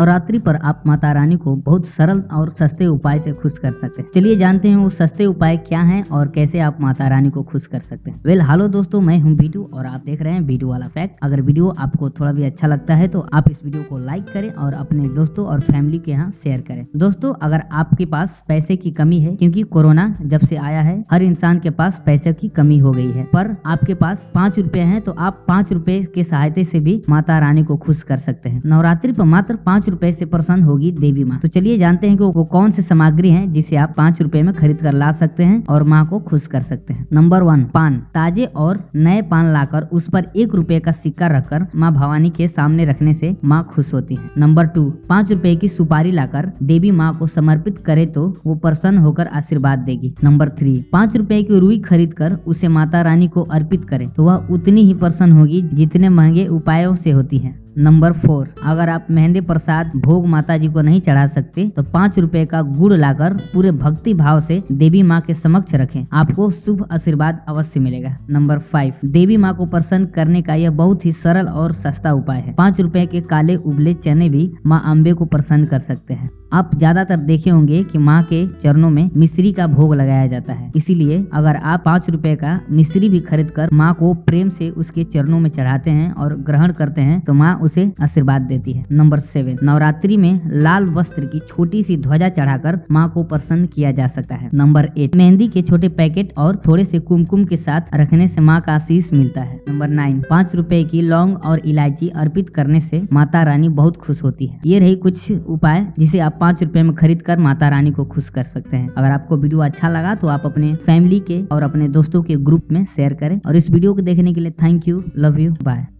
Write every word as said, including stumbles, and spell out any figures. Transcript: नवरात्रि पर आप माता रानी को बहुत सरल और सस्ते उपाय से खुश कर सकते हैं। चलिए जानते हैं वो सस्ते उपाय क्या हैं और कैसे आप माता रानी को खुश कर सकते हैं। वेल हेलो दोस्तों, मैं हूं बीटू और आप देख रहे हैं बीटू वाला फैक्ट। अगर वीडियो आपको थोड़ा भी अच्छा लगता है तो आप इस वीडियो को लाइक करें और अपने दोस्तों और फैमिली के यहाँ शेयर करें। दोस्तों, अगर आपके पास पैसे की कमी है, क्योंकि कोरोना जब से आया है हर इंसान के पास पैसे की कमी हो गई है, पर आपके पास पाँच रुपए है तो आप पाँच रुपए के सहायता से भी माता रानी को खुश कर सकते हैं। नवरात्रि पर मात्र पाँच रुपए से प्रसन्न होगी देवी माँ। तो चलिए जानते हैं कि वो कौन से सामग्री हैं जिसे आप पाँच रुपए में खरीद कर ला सकते हैं और माँ को खुश कर सकते हैं। नंबर वन, पान। ताजे और नए पान लाकर उस पर एक रुपए का सिक्का रखकर माँ भवानी के सामने रखने से माँ खुश होती है। नंबर टू, पाँच रुपए की सुपारी लाकर देवी माँ को समर्पित करे तो वो प्रसन्न होकर आशीर्वाद देगी। नंबर थ्री, पाँच रुपए की रुई खरीद कर उसे माता रानी को अर्पित करे तो वह उतनी ही प्रसन्न होगी जितने महंगे उपायों से होती है। नंबर फोर, अगर आप मेहंदी प्रसाद भोग माता जी को नहीं चढ़ा सकते तो पाँच रुपए का गुड़ लाकर पूरे भक्ति भाव से देवी माँ के समक्ष रखें, आपको शुभ आशीर्वाद अवश्य मिलेगा। नंबर फाइव, देवी माँ को प्रसन्न करने का यह बहुत ही सरल और सस्ता उपाय है। पाँच रुपए के काले उबले चने भी माँ अम्बे को प्रसन्न कर सकते हैं। आप ज्यादातर देखे होंगे कि माँ के चरणों में मिश्री का भोग लगाया जाता है, इसीलिए अगर आप पाँच रुपए का मिश्री भी खरीद कर माँ को प्रेम से उसके चरणों में चढ़ाते हैं और ग्रहण करते हैं तो माँ उसे आशीर्वाद देती है। नंबर सेवन, नवरात्रि में लाल वस्त्र की छोटी सी ध्वजा चढ़ाकर माँ को प्रसन्न किया जा सकता है। नंबर एट, मेहंदी के छोटे पैकेट और थोड़े से कुमकुम के साथ रखने से माँ का आशीष मिलता है। नंबर नाइन, पाँच रुपए की लौंग और इलायची अर्पित करने से माता रानी बहुत खुश होती है। ये रही कुछ उपाय जिसे आप पाँच रुपए में खरीद कर माता रानी को खुश कर सकते हैं। अगर आपको वीडियो अच्छा लगा तो आप अपने फैमिली के और अपने दोस्तों के ग्रुप में शेयर करें। और इस वीडियो को देखने के लिए thank you, love you, bye.